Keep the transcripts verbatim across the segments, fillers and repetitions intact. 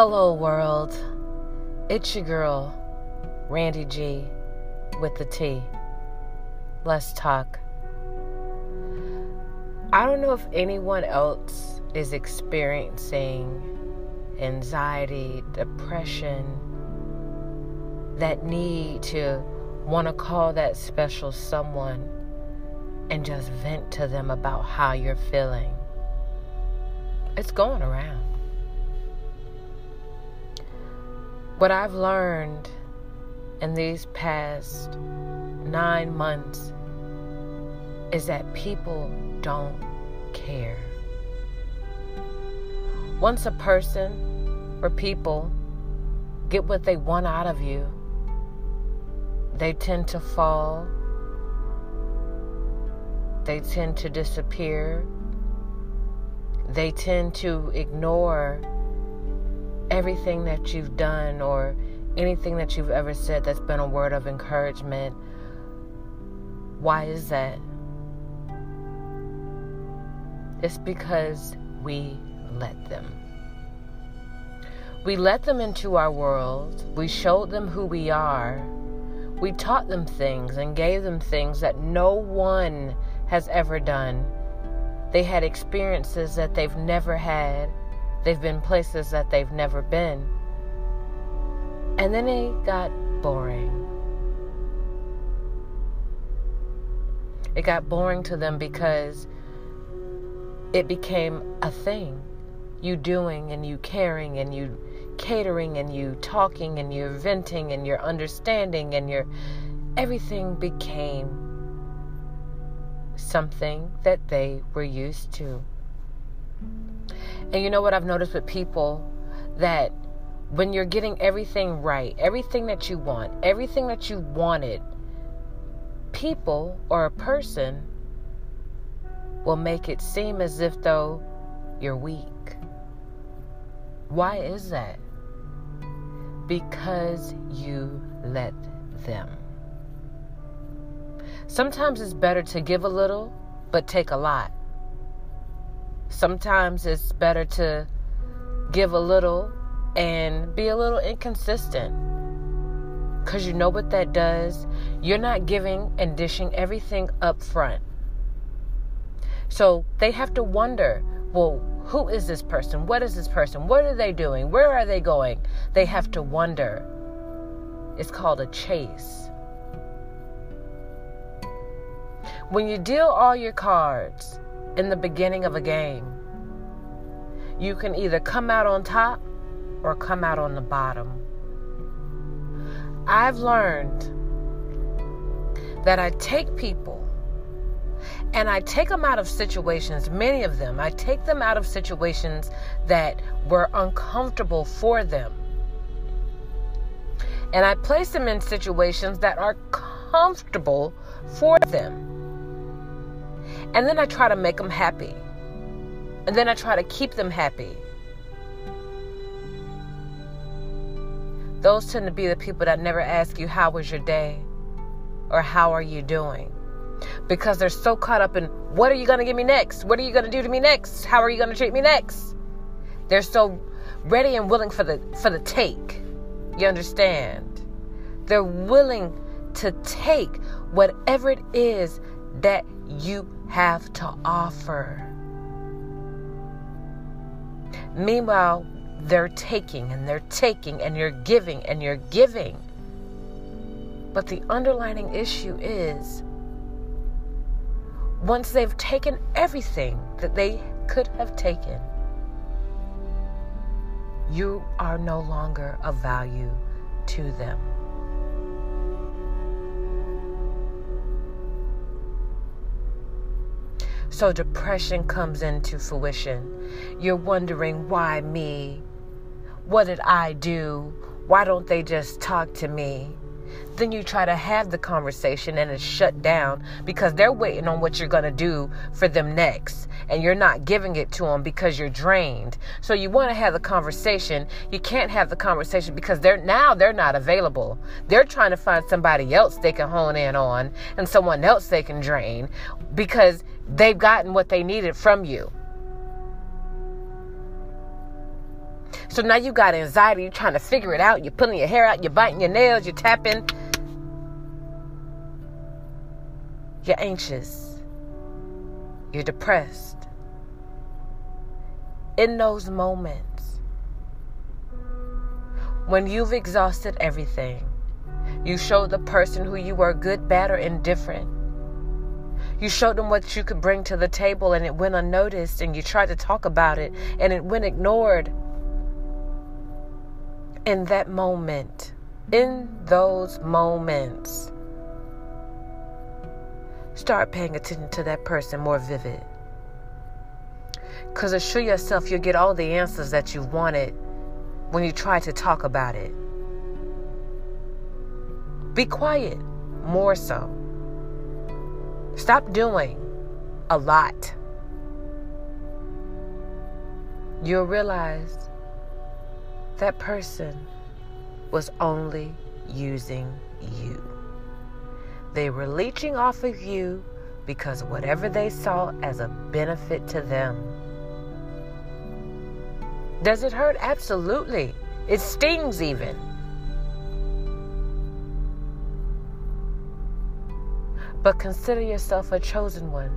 Hello world, it's your girl, Randy G with the T. Let's talk. I don't know if anyone else is experiencing anxiety, depression, that need to want to call that special someone and just vent to them about how you're feeling. It's going around. What I've learned in these past nine months is that people don't care. Once a person or people get what they want out of you, they tend to fall, they tend to disappear, they tend to ignore everything that you've done or anything that you've ever said that's been a word of encouragement. Why is that? It's because we let them. We let them into our world. We showed them who we are. We taught them things and gave them things that no one has ever done. They had experiences that they've never had. They've been places that they've never been. And then it got boring. It got boring to them because it became a thing. You doing and you caring and you catering and you talking and you're venting and you're understanding and you're... Everything became something that they were used to. And you know what I've noticed with people? That when you're getting everything right, everything that you want, everything that you wanted, people or a person will make it seem as if though you're weak. Why is that? Because you let them. Sometimes it's better to give a little, but take a lot. Sometimes it's better to give a little and be a little inconsistent, because you know what that does? You're not giving and dishing everything up front. So they have to wonder, well, who is this person? What is this person? What are they doing? Where are they going? They have to wonder. It's called a chase. When you deal all your cards in the beginning of a game, you can either come out on top or come out on the bottom. I've learned that I take people and I take them out of situations, many of them, I take them out of situations that were uncomfortable for them. And I place them in situations that are comfortable for them. And then I try to make them happy. And then I try to keep them happy. Those tend to be the people that never ask you, how was your day? Or how are you doing? Because they're so caught up in, what are you going to give me next? What are you going to do to me next? How are you going to treat me next? They're so ready and willing for the, for the take. You understand? They're willing to take whatever it is that you have to offer. Meanwhile, they're taking and they're taking and you're giving and you're giving. But the underlying issue is, once they've taken everything that they could have taken, you are no longer of value to them. So depression comes into fruition. You're wondering, why me? What did I do? Why don't they just talk to me? Then you try to have the conversation and it's shut down because they're waiting on what you're going to do for them next. And you're not giving it to them because you're drained. So you want to have the conversation. You can't have the conversation because they're now they're not available. They're trying to find somebody else they can hone in on and someone else they can drain because they've gotten what they needed from you. So now you got anxiety. You're trying to figure it out. You're pulling your hair out. You're biting your nails. You're tapping. You're anxious. You're depressed. In those moments, when you've exhausted everything, you show the person who you are, good, bad, or indifferent. You showed them what you could bring to the table, and it went unnoticed, and you tried to talk about it, and it went ignored. In that moment, in those moments, start paying attention to that person more vivid. Because assure yourself you'll get all the answers that you wanted when you try to talk about it. Be quiet more so. Stop doing a lot. You'll realize that person was only using you. They were leeching off of you because whatever they saw as a benefit to them. Does it hurt? Absolutely. It stings even. But consider yourself a chosen one,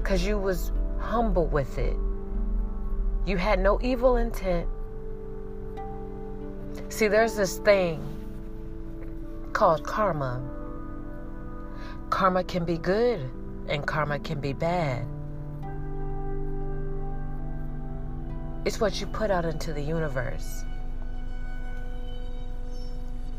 because you was humble with it. You had no evil intent. See, there's this thing called karma. Karma can be good and karma can be bad. It's what you put out into the universe.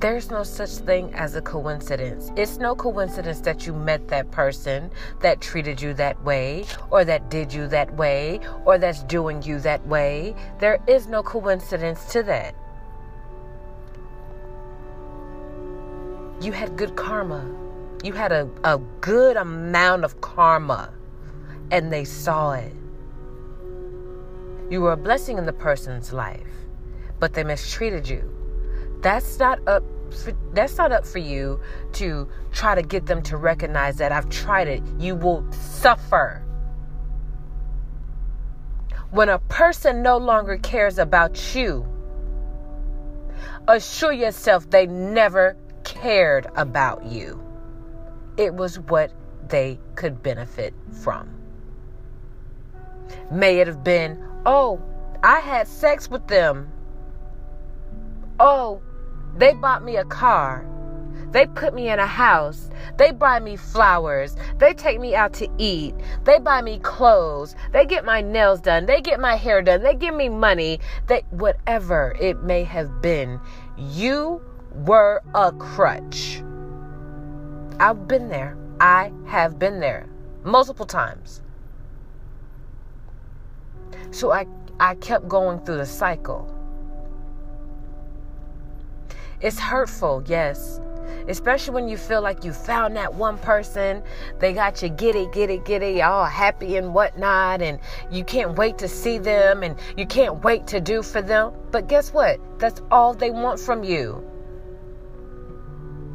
There's no such thing as a coincidence. It's no coincidence that you met that person that treated you that way, or that did you that way, or that's doing you that way. There is no coincidence to that. You had good karma. You had a, a good amount of karma, and they saw it. You were a blessing in the person's life, but they mistreated you. That's not up for, that's not up for you to try to get them to recognize that. I've tried it. You will suffer. When a person no longer cares about you, assure yourself they never cared about you. It was what they could benefit from. May it have been, oh, I had sex with them. Oh, they bought me a car. They put me in a house. They buy me flowers. They take me out to eat. They buy me clothes. They get my nails done. They get my hair done. They give me money. They, whatever it may have been, you were a crutch. I've been there. I have been there multiple times. So I, I kept going through the cycle. It's hurtful, yes. Especially when you feel like you found that one person. They got you giddy, giddy, giddy, all happy and whatnot. And you can't wait to see them. And you can't wait to do for them. But guess what? That's all they want from you.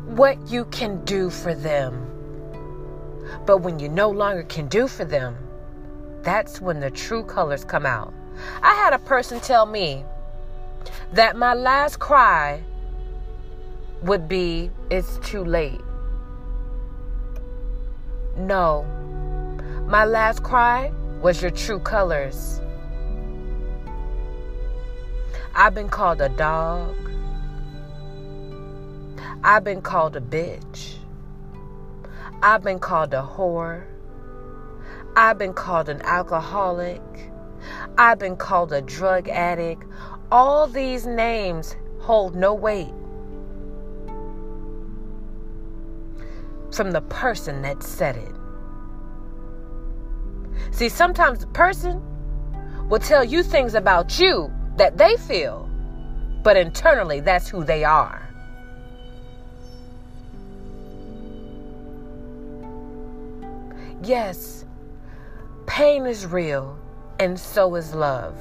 What you can do for them. But when you no longer can do for them, that's when the true colors come out. I had a person tell me that my last cry would be, it's too late. No, my last cry was your true colors. I've been called a dog. I've been called a bitch. I've been called a whore. I've been called an alcoholic. I've been called a drug addict. All these names hold no weight from the person that said it. See, sometimes the person will tell you things about you that they feel, but internally that's who they are. Yes, pain is real, and so is love.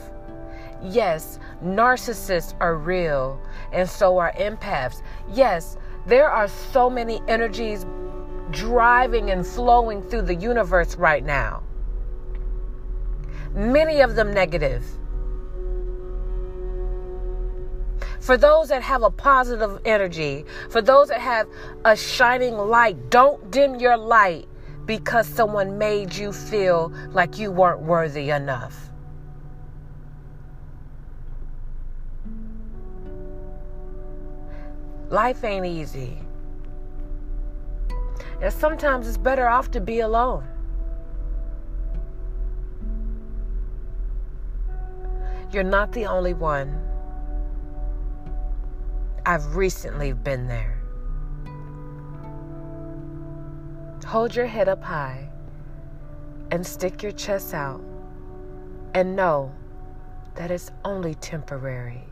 Yes, narcissists are real, and so are empaths. Yes, there are so many energies driving and flowing through the universe right now many of them negative. For those that have a positive energy, for those that have a shining light, don't dim your light because someone made you feel like you weren't worthy enough. Life ain't easy. And sometimes it's better off to be alone. You're not the only one. I've recently been there. Hold your head up high and stick your chest out and know that it's only temporary.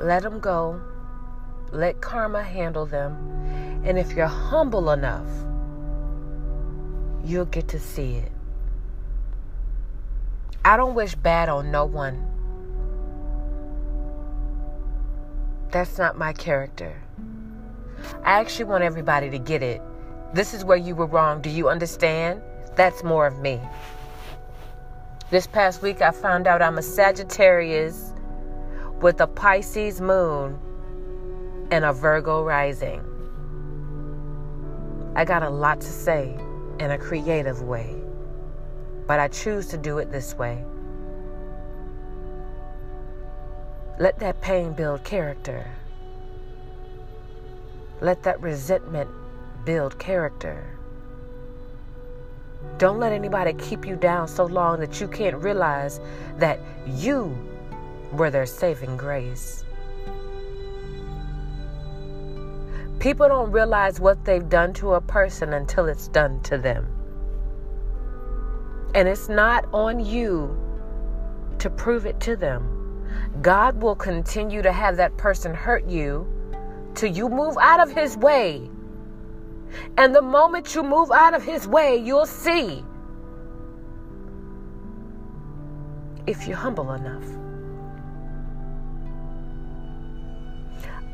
Let them go. Let karma handle them. And if you're humble enough, you'll get to see it. I don't wish bad on no one. That's not my character. I actually want everybody to get it. This is where you were wrong. Do you understand? That's more of me. This past week, I found out I'm a Sagittarius with a Pisces moon and a Virgo rising. I got a lot to say in a creative way, but I choose to do it this way. Let that pain build character. Let that resentment build character. Don't let anybody keep you down so long that you can't realize that you were their saving grace. People don't realize what they've done to a person until it's done to them. And it's not on you to prove it to them. God will continue to have that person hurt you till you move out of his way. And the moment you move out of his way, you'll see if you're humble enough.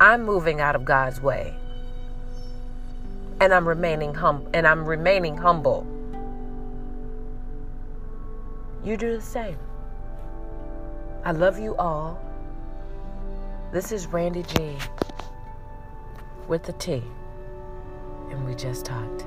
I'm moving out of God's way. And I'm remaining hum- and I'm remaining humble. You do the same. I love you all. This is Randy G with the T, and we just talked.